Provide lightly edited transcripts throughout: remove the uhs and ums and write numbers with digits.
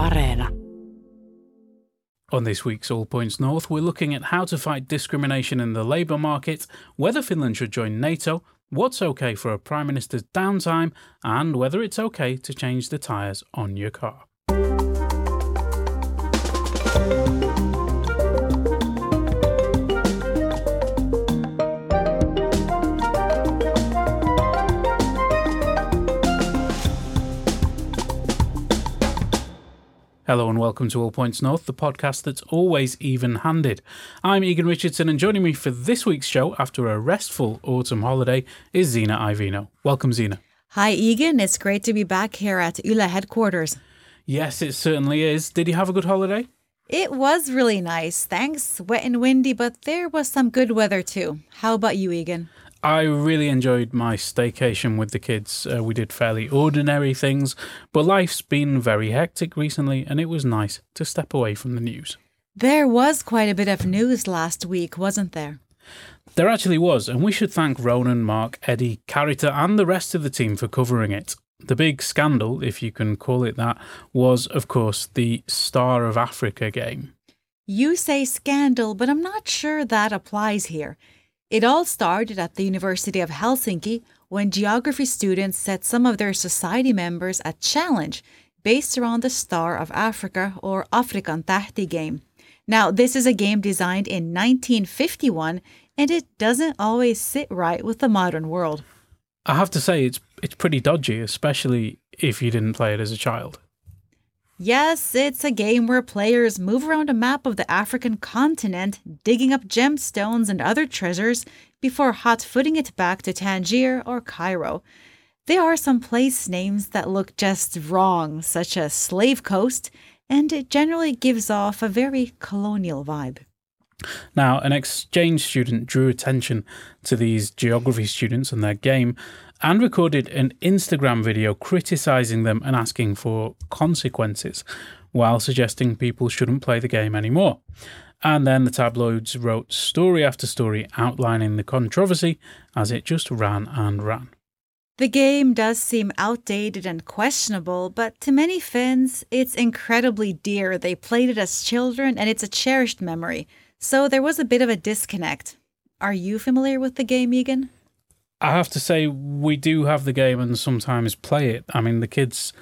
Areena. On this week's All Points North, we're looking at how to fight discrimination in the labour market, whether Finland should join NATO, what's okay for a Prime Minister's downtime, and whether it's okay to change the tyres on your car. Hello and welcome to All Points North, the podcast that's always even-handed. I'm Egan Richardson, and joining me for this week's show after a restful autumn holiday is Zena Iovino. Welcome, Zena. Hi, Egan. It's great to be back here at Yle headquarters. Yes, it certainly is. Did you have a good holiday? It was really nice, thanks. Wet and windy, but there was some good weather too. How about you, Egan? I really enjoyed my staycation with the kids. We did fairly ordinary things, but life's been very hectic recently, and it was nice to step away from the news. There was quite a bit of news last week, wasn't there? There actually was, and we should thank Ronan, Mark, Eddie, Carita and the rest of the team for covering it. The big scandal, if you can call it that, was, of course, the Star of Africa game. You say scandal, but I'm not sure that applies here. It all started at the University of Helsinki when geography students set some of their society members a challenge based around the Star of Africa or Afrikan Tahti game. Now, this is a game designed in 1951, and it doesn't always sit right with the modern world. I have to say, it's pretty dodgy, especially if you didn't play it as a child. Yes, it's a game where players move around a map of the African continent, digging up gemstones and other treasures before hot-footing it back to Tangier or Cairo. There are some place names that look just wrong, such as Slave Coast, and it generally gives off a very colonial vibe. Now, an exchange student drew attention to these geography students and their game and recorded an Instagram video criticising them and asking for consequences while suggesting people shouldn't play the game anymore. And then the tabloids wrote story after story outlining the controversy as it just ran and ran. The game does seem outdated and questionable, but to many Finns, it's incredibly dear. They played it as children and it's a cherished memory. So there was a bit of a disconnect. Are you familiar with the game, Egan? I have to say, we do have the game and sometimes play it. I mean, the kids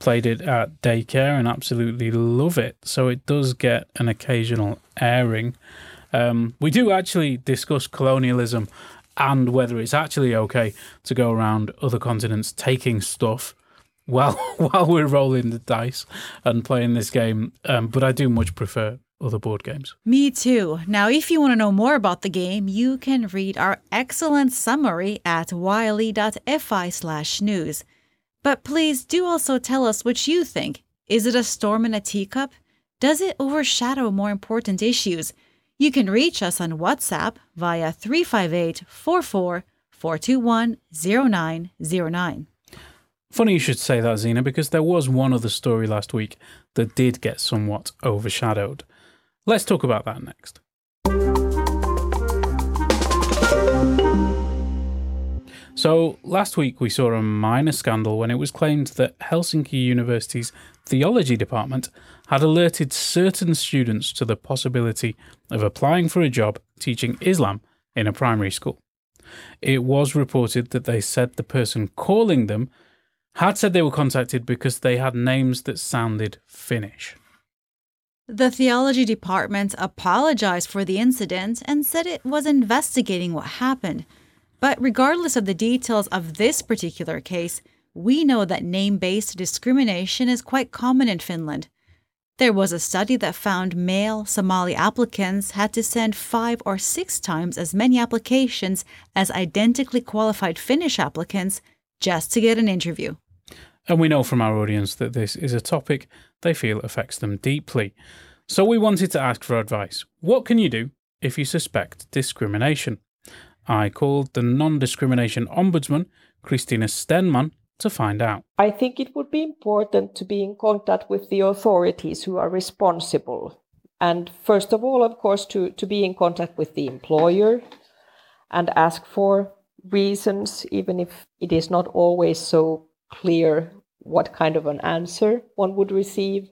played it at daycare and absolutely love it. So it does get an occasional airing. We do actually discuss colonialism and whether it's actually okay to go around other continents taking stuff while we're rolling the dice and playing this game. But I do much prefer other board games. Me too. Now, if you want to know more about the game, you can read our excellent summary at wiley.fi/news. But please do also tell us what you think. Is it a storm in a teacup? Does it overshadow more important issues? You can reach us on WhatsApp via 358-44-421-0909. Funny you should say that, Zena, because there was one other story last week that did get somewhat overshadowed. Let's talk about that next. So last week we saw a minor scandal when it was claimed that Helsinki University's theology department had alerted certain students to the possibility of applying for a job teaching Islam in a primary school. It was reported that they said the person calling them had said they were contacted because they had names that sounded Finnish. The theology department apologized for the incident and said it was investigating what happened. But regardless of the details of this particular case, we know that name-based discrimination is quite common in Finland. There was a study that found male Somali applicants had to send 5 or 6 times as many applications as identically qualified Finnish applicants just to get an interview. And we know from our audience that this is a topic they feel affects them deeply. So we wanted to ask for advice. What can you do if you suspect discrimination? I called the non-discrimination ombudsman, Kristina Stenman, to find out. I think it would be important to be in contact with the authorities who are responsible. And first of all, of course, to be in contact with the employer and ask for reasons, even if it is not always so clear what kind of an answer one would receive.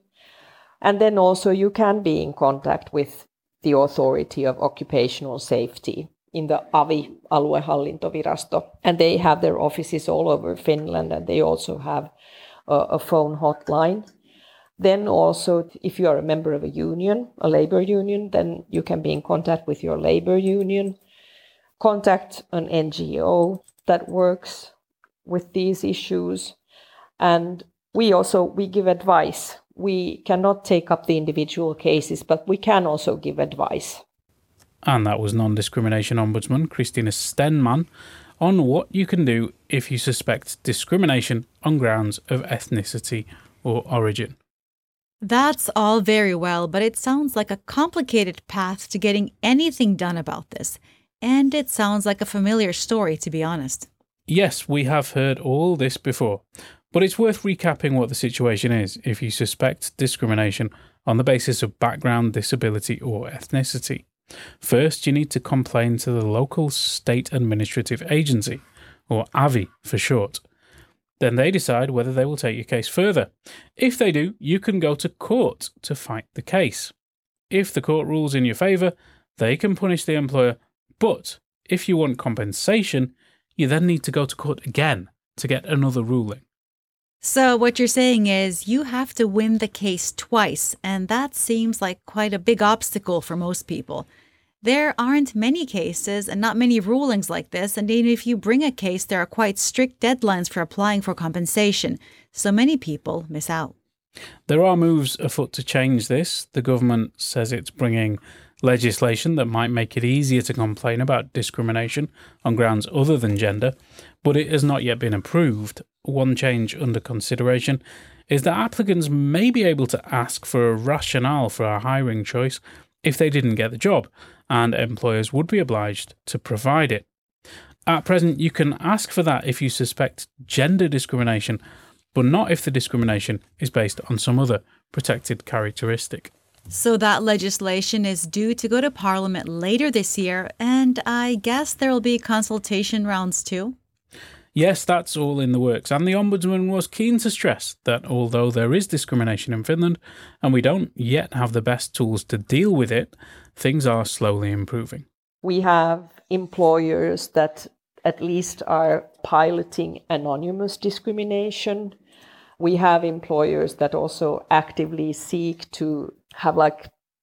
And then also you can be in contact with the Authority of Occupational Safety in the AVI, Aluehallintovirasto. And they have their offices all over Finland, and they also have a phone hotline. Then also, if you are a member of a union, a labor union, then you can be in contact with your labor union. Contact an NGO that works with these issues. And we give advice. We cannot take up the individual cases, but we can also give advice. And that was Non-Discrimination Ombudsman Kristina Stenman on what you can do if you suspect discrimination on grounds of ethnicity or origin. That's all very well, but it sounds like a complicated path to getting anything done about this. And it sounds like a familiar story, to be honest. Yes, we have heard all this before. But it's worth recapping what the situation is if you suspect discrimination on the basis of background, disability or ethnicity. First, you need to complain to the local state administrative agency, or AVI for short. Then they decide whether they will take your case further. If they do, you can go to court to fight the case. If the court rules in your favour, they can punish the employer, but if you want compensation, you then need to go to court again to get another ruling. So what you're saying is you have to win the case twice, and that seems like quite a big obstacle for most people. There aren't many cases and not many rulings like this, and even if you bring a case, there are quite strict deadlines for applying for compensation, so many people miss out. There are moves afoot to change this. The government says it's bringing legislation that might make it easier to complain about discrimination on grounds other than gender, but it has not yet been approved. One change under consideration is that applicants may be able to ask for a rationale for a hiring choice if they didn't get the job, and employers would be obliged to provide it. At present, you can ask for that if you suspect gender discrimination, but not if the discrimination is based on some other protected characteristic. So that legislation is due to go to Parliament later this year, and I guess there will be consultation rounds too? Yes, that's all in the works, and the Ombudsman was keen to stress that although there is discrimination in Finland, and we don't yet have the best tools to deal with it, things are slowly improving. We have employers that at least are piloting anonymous discrimination. We have employers that also actively seek to have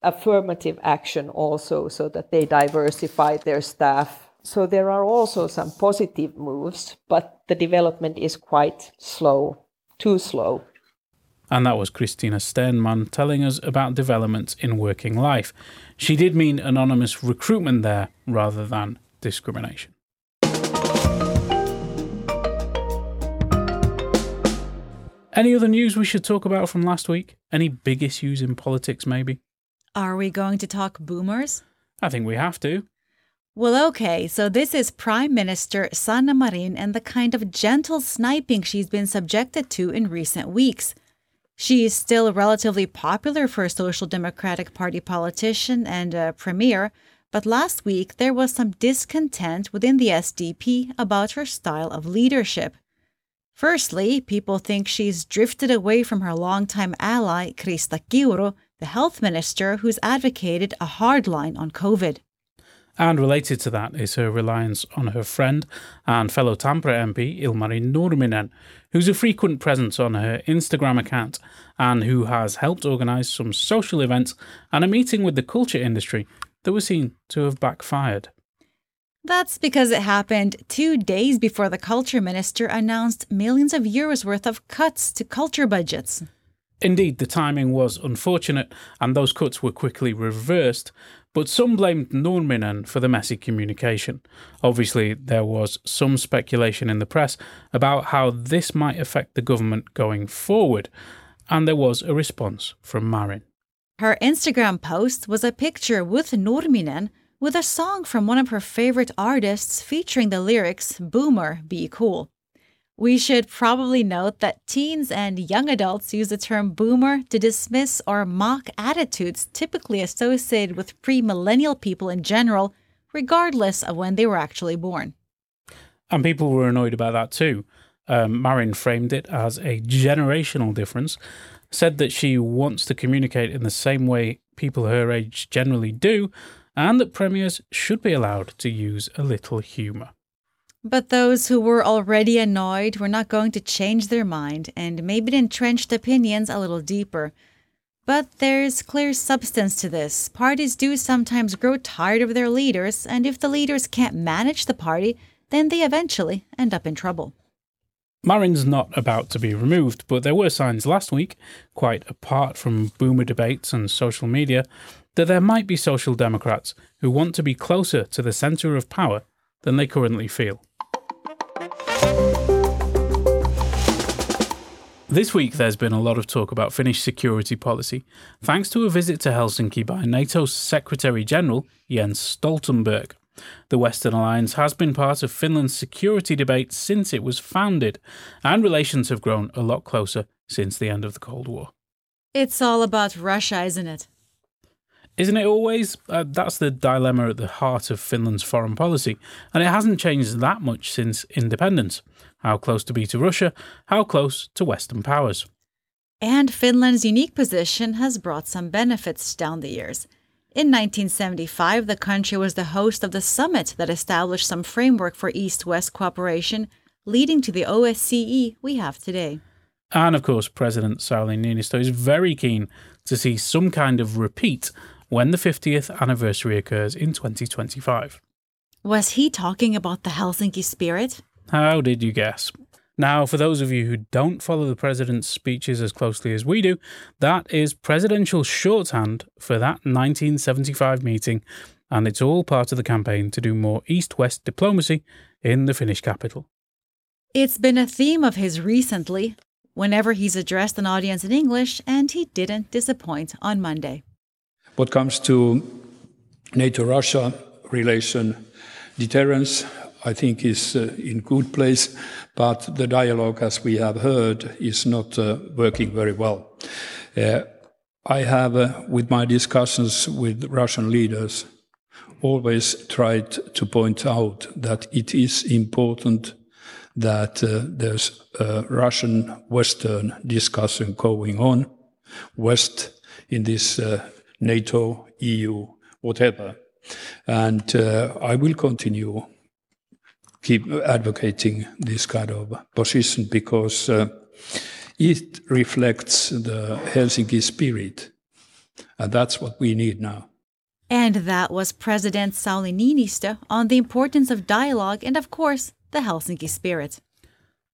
affirmative action also, so that they diversify their staff. So there are also some positive moves, but the development is quite slow, too slow. And that was Kristina Stenman telling us about developments in working life. She did mean anonymous recruitment there rather than discrimination. Any other news we should talk about from last week? Any big issues in politics, maybe? Are we going to talk boomers? I think we have to. Well, okay, so this is Prime Minister Sanna Marin and the kind of gentle sniping she's been subjected to in recent weeks. She is still relatively popular for a Social Democratic Party politician and a premier, but last week there was some discontent within the SDP about her style of leadership. Firstly, people think she's drifted away from her longtime ally, Krista Kiuru, the health minister who's advocated a hard line on COVID. And related to that is her reliance on her friend and fellow Tampere MP Ilmari Nurminen, who's a frequent presence on her Instagram account and who has helped organise some social events and a meeting with the culture industry that was seen to have backfired. That's because it happened 2 days before the culture minister announced millions of euros worth of cuts to culture budgets. Indeed, the timing was unfortunate and those cuts were quickly reversed, but some blamed Nurminen for the messy communication. Obviously, there was some speculation in the press about how this might affect the government going forward, and there was a response from Marin. Her Instagram post was a picture with Nurminen with a song from one of her favourite artists featuring the lyrics, "Boomer, be cool." We should probably note that teens and young adults use the term boomer to dismiss or mock attitudes typically associated with pre-millennial people in general, regardless of when they were actually born. And people were annoyed about that too. Marin framed it as a generational difference, said that she wants to communicate in the same way people her age generally do, and that premiers should be allowed to use a little humour. But those who were already annoyed were not going to change their mind and maybe entrenched opinions a little deeper. But there's clear substance to this. Parties do sometimes grow tired of their leaders, and if the leaders can't manage the party, then they eventually end up in trouble. Marin's not about to be removed, but there were signs last week, quite apart from boomer debates and social media, that there might be social democrats who want to be closer to the centre of power than they currently feel. This week there's been a lot of talk about Finnish security policy, thanks to a visit to Helsinki by NATO's Secretary-General Jens Stoltenberg. The Western Alliance has been part of Finland's security debate since it was founded, and relations have grown a lot closer since the end of the Cold War. It's all about Russia, isn't it? Isn't it always? That's the dilemma at the heart of Finland's foreign policy, and it hasn't changed that much since independence. How close to be to Russia, how close to Western powers. And Finland's unique position has brought some benefits down the years. In 1975, the country was the host of the summit that established some framework for East-West cooperation, leading to the OSCE we have today. And of course, President Sauli Niinistö is very keen to see some kind of repeat when the 50th anniversary occurs in 2025. Was he talking about the Helsinki spirit? How did you guess? Now, for those of you who don't follow the president's speeches as closely as we do, that is presidential shorthand for that 1975 meeting, and it's all part of the campaign to do more East-West diplomacy in the Finnish capital. It's been a theme of his recently, whenever he's addressed an audience in English, and he didn't disappoint on Monday. What comes to NATO-Russia relation, deterrence, I think is in good place, but the dialogue, as we have heard, is not working very well. I have, with my discussions with Russian leaders, always tried to point out that it is important that there's a Russian-Western discussion going on, West in this NATO, EU, whatever. And I will continue keep advocating this kind of position because it reflects the Helsinki spirit. And that's what we need now. And that was President Sauli Niinistö on the importance of dialogue and, of course, the Helsinki spirit.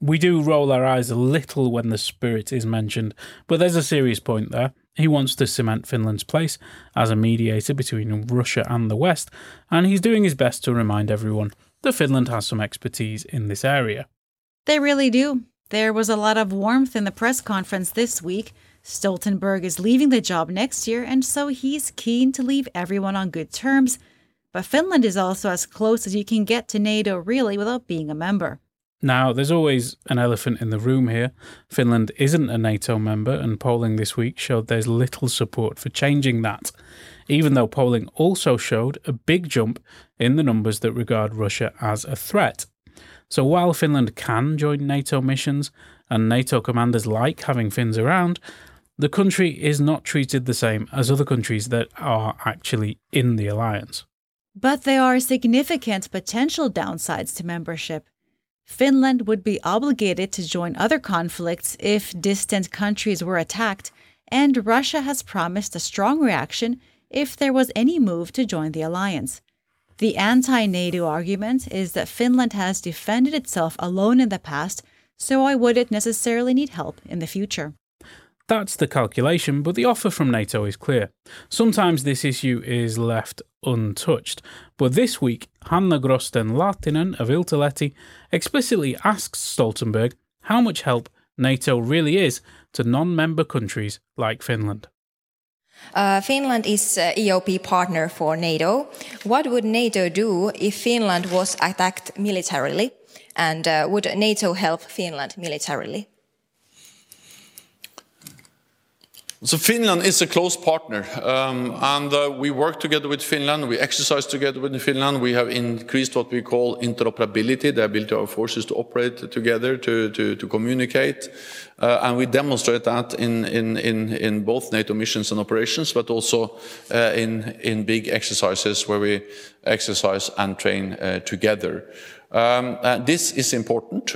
We do roll our eyes a little when the spirit is mentioned, but there's a serious point there. He wants to cement Finland's place as a mediator between Russia and the West, and he's doing his best to remind everyone that Finland has some expertise in this area. They really do. There was a lot of warmth in the press conference this week. Stoltenberg is leaving the job next year, and so he's keen to leave everyone on good terms. But Finland is also as close as you can get to NATO, really, without being a member. Now, there's always an elephant in the room here. Finland isn't a NATO member, and polling this week showed there's little support for changing that, even though polling also showed a big jump in the numbers that regard Russia as a threat. So while Finland can join NATO missions, and NATO commanders like having Finns around, the country is not treated the same as other countries that are actually in the alliance. But there are significant potential downsides to membership. Finland would be obligated to join other conflicts if distant countries were attacked, and Russia has promised a strong reaction if there was any move to join the alliance. The anti-NATO argument is that Finland has defended itself alone in the past, so I wouldn't necessarily need help in the future. That's the calculation, but the offer from NATO is clear. Sometimes this issue is left untouched, but this week Hanna Grosten-Lattinen of Iltalehti explicitly asks Stoltenberg how much help NATO really is to non-member countries like Finland. Finland is an EOP partner for NATO. What would NATO do if Finland was attacked militarily? And would NATO help Finland militarily? So Finland is a close partner, and we work together with Finland, we exercise together with Finland, we have increased what we call interoperability, the ability of our forces to operate together, to communicate, and we demonstrate that in both NATO missions and operations, but also in big exercises where we exercise and train together. This is important.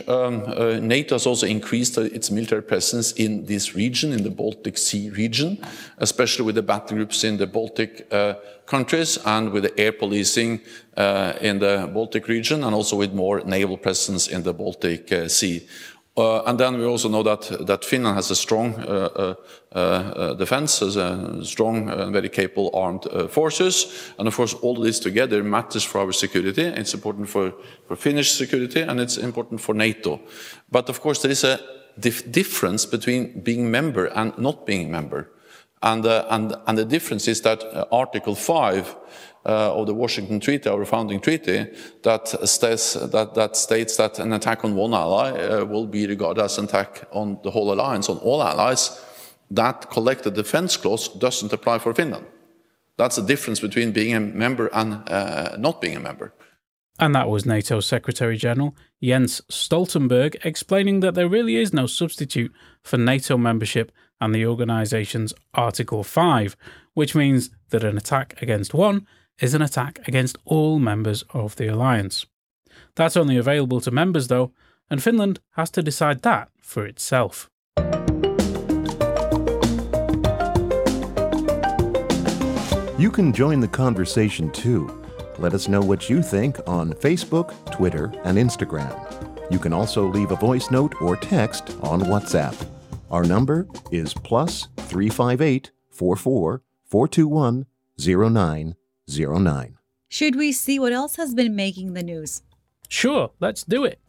NATO has also increased its military presence in this region, in the Baltic Sea region, especially with the battle groups in the Baltic countries and with the air policing in the Baltic region, and also with more naval presence in the Baltic Sea. And then we also know that Finland has a strong defense, has a strong and very capable armed forces. And of course, all of this together matters for our security. It's important for Finnish security, and it's important for NATO. But of course, there is a difference between being member and not being member. And the difference is that Article 5 of the Washington Treaty, our founding treaty, that states that an attack on one ally will be regarded as an attack on the whole alliance, on all allies. That collective defense clause doesn't apply for Finland. That's the difference between being a member and not being a member. And that was NATO Secretary-General Jens Stoltenberg explaining that there really is no substitute for NATO membership and the organisation's Article 5, which means that an attack against one is an attack against all members of the alliance. That's only available to members though, and Finland has to decide that for itself. You can join the conversation too. Let us know what you think on Facebook, Twitter, and Instagram. You can also leave a voice note or text on WhatsApp. Our number is +358 44 421 0909. Should we see what else has been making the news? Sure, let's do it.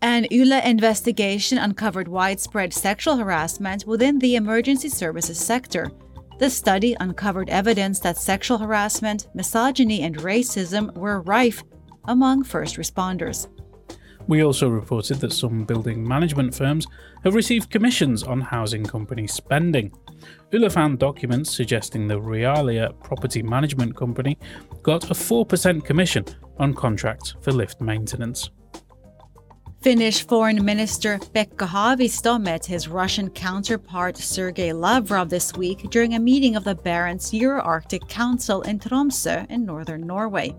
An Yle investigation uncovered widespread sexual harassment within the emergency services sector. The study uncovered evidence that sexual harassment, misogyny, and racism were rife among first responders. We also reported that some building management firms have received commissions on housing company spending. Yle found documents suggesting the Realia property management company got a 4% commission on contracts for lift maintenance. Finnish Foreign Minister Pekka Haavisto met his Russian counterpart Sergei Lavrov this week during a meeting of the Barents Euro-Arctic Council in Tromsø in northern Norway.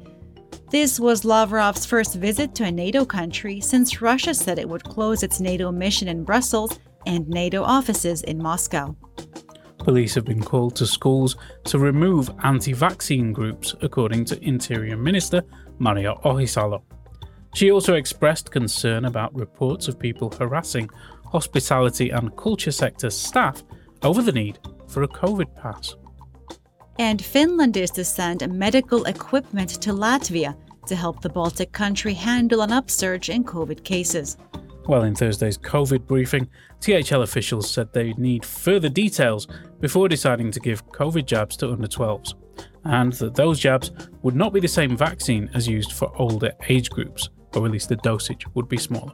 This was Lavrov's first visit to a NATO country since Russia said it would close its NATO mission in Brussels and NATO offices in Moscow. Police have been called to schools to remove anti-vaccine groups, according to Interior Minister Maria Ohisalo. She also expressed concern about reports of people harassing hospitality and culture sector staff over the need for a COVID pass. And Finland is to send medical equipment to Latvia to help the Baltic country handle an upsurge in COVID cases. Well, in Thursday's COVID briefing, THL officials said they need further details before deciding to give COVID jabs to under 12s, and that those jabs would not be the same vaccine as used for older age groups, or at least the dosage would be smaller.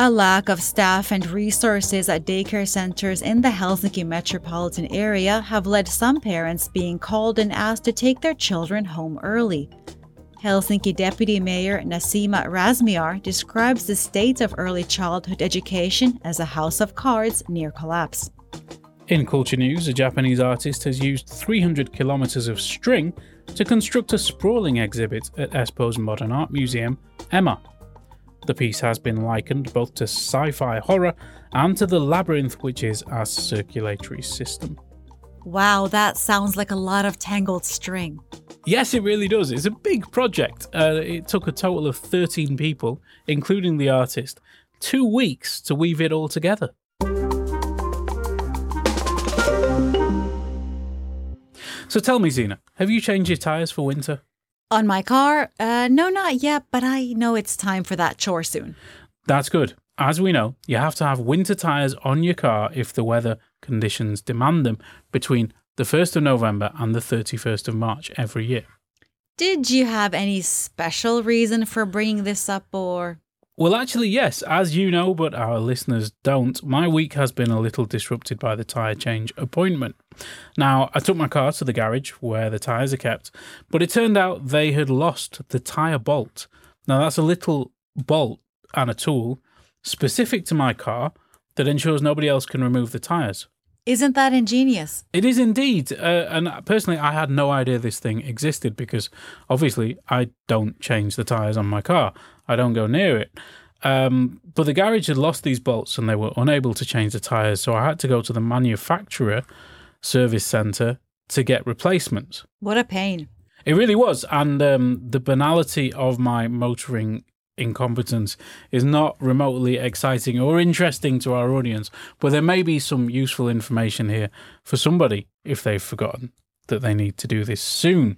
A lack of staff and resources at daycare centers in the Helsinki metropolitan area have led some parents being called and asked to take their children home early. Helsinki Deputy Mayor Nasima Razmiar describes the state of early childhood education as a house of cards near collapse. In culture news, a Japanese artist has used 300 kilometers of string to construct a sprawling exhibit at Espoo's modern art museum, Emma. The piece has been likened both to sci-fi horror and to the labyrinth, which is our circulatory system. Wow, that sounds like a lot of tangled string. Yes, it really does. It's a big project. It took a total of 13 people, including the artist, 2 weeks to weave it all together. So tell me, Zena, have you changed your tyres for winter? On my car? No, not yet, but I know it's time for that chore soon. That's good. As we know, you have to have winter tyres on your car if the weather conditions demand them between the 1st of November and the 31st of March every year. Did you have any special reason for bringing this up, or...? Well, actually, yes. As you know, but our listeners don't, my week has been a little disrupted by the tyre change appointment. Now, I took my car to the garage where the tyres are kept, but it turned out they had lost the tyre bolt. Now, that's a little bolt and a tool specific to my car that ensures nobody else can remove the tyres. Isn't that ingenious? It is indeed. And personally, I had no idea this thing existed because obviously I don't change the tyres on my car. I don't go near it. But the garage had lost these bolts and they were unable to change the tyres. So I had to go to the manufacturer service centre to get replacements. What a pain. It really was. And the banality of my motoring incompetence is not remotely exciting or interesting to our audience, but there may be some useful information here for somebody if they've forgotten that they need to do this soon.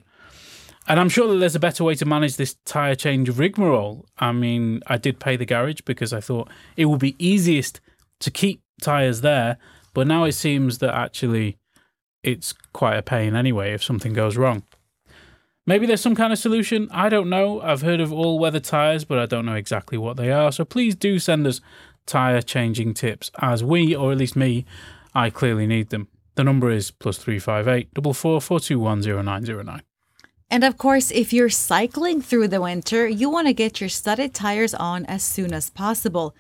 And I'm sure that there's a better way to manage this tyre change rigmarole. I mean, I did pay the garage because I thought it would be easiest to keep tyres there, but now it seems that actually it's quite a pain anyway if something goes wrong. Maybe there's some kind of solution. I don't know. I've heard of all-weather tyres, but I don't know exactly what they are. So please do send us tyre changing tips, as we, or at least me, I clearly need them. The number is +358 44 421 0909. And of course, if you're cycling through the winter, you want to get your studded tyres on as soon as possible.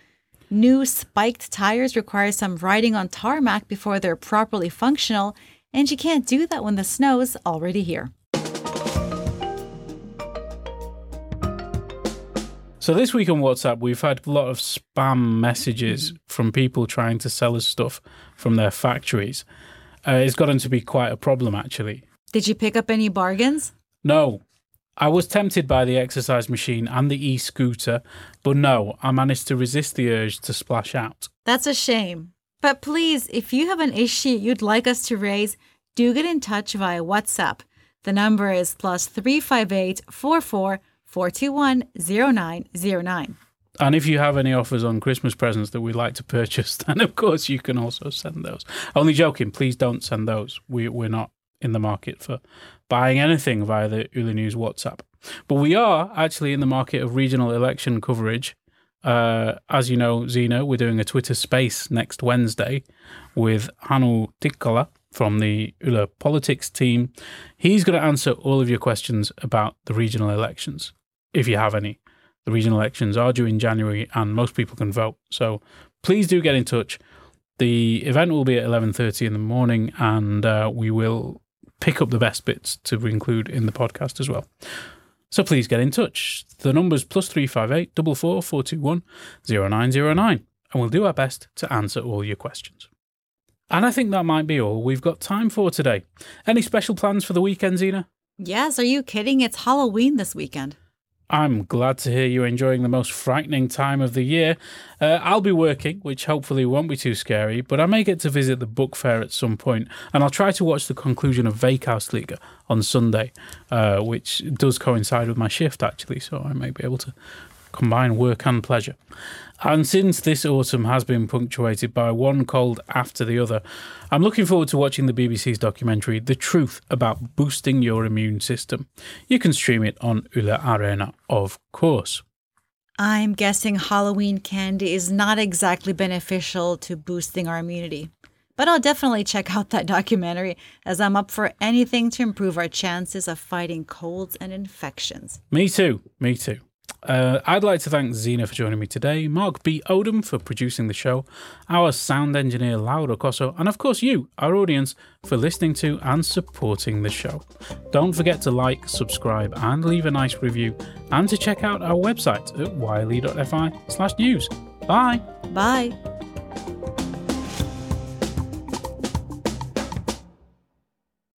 New spiked tyres require some riding on tarmac before they're properly functional, and you can't do that when the snow's already here. So this week on WhatsApp, we've had a lot of spam messages from people trying to sell us stuff from their factories. It's gotten to be quite a problem, actually. Did you pick up any bargains? No. I was tempted by the exercise machine and the e-scooter, but no, I managed to resist the urge to splash out. That's a shame. But please, if you have an issue you'd like us to raise, do get in touch via WhatsApp. The number is +358 44 421 0909. And if you have any offers on Christmas presents that we'd like to purchase, then of course you can also send those. Only joking, please don't send those. We're not in the market for buying anything via the Yle News WhatsApp. But we are actually in the market of regional election coverage. As you know, Zena, we're doing a Twitter space next Wednesday with Hannu Tikkola from the Yle Politics team. He's going to answer all of your questions about the regional elections, if you have any. The regional elections are due in January and most people can vote. So please do get in touch. The event will be at 11:30 in the morning and we will pick up the best bits to include in the podcast as well. So please get in touch. The number's +358 44 421 0909 and we'll do our best to answer all your questions. And I think that might be all we've got time for today. Any special plans for the weekend, Zena? Yes, are you kidding? It's Halloween this weekend. I'm glad to hear you're enjoying the most frightening time of the year. I'll be working, which hopefully won't be too scary, but I may get to visit the book fair at some point, and I'll try to watch the conclusion of Veikkausliiga on Sunday, which does coincide with my shift, actually, so I may be able to combine work and pleasure. And since this autumn has been punctuated by one cold after the other, I'm looking forward to watching the BBC's documentary The Truth About Boosting Your Immune System. You can stream it on Yle Areena, of course. I'm guessing Halloween candy is not exactly beneficial to boosting our immunity. But I'll definitely check out that documentary as I'm up for anything to improve our chances of fighting colds and infections. Me too. I'd like to thank Zena for joining me today, Mark B. Odom for producing the show, our sound engineer Laura Cosso, and of course you, our audience, for listening to and supporting the show. Don't forget to like, subscribe and leave a nice review and to check out our website at wiley.fi/news. Bye! Bye!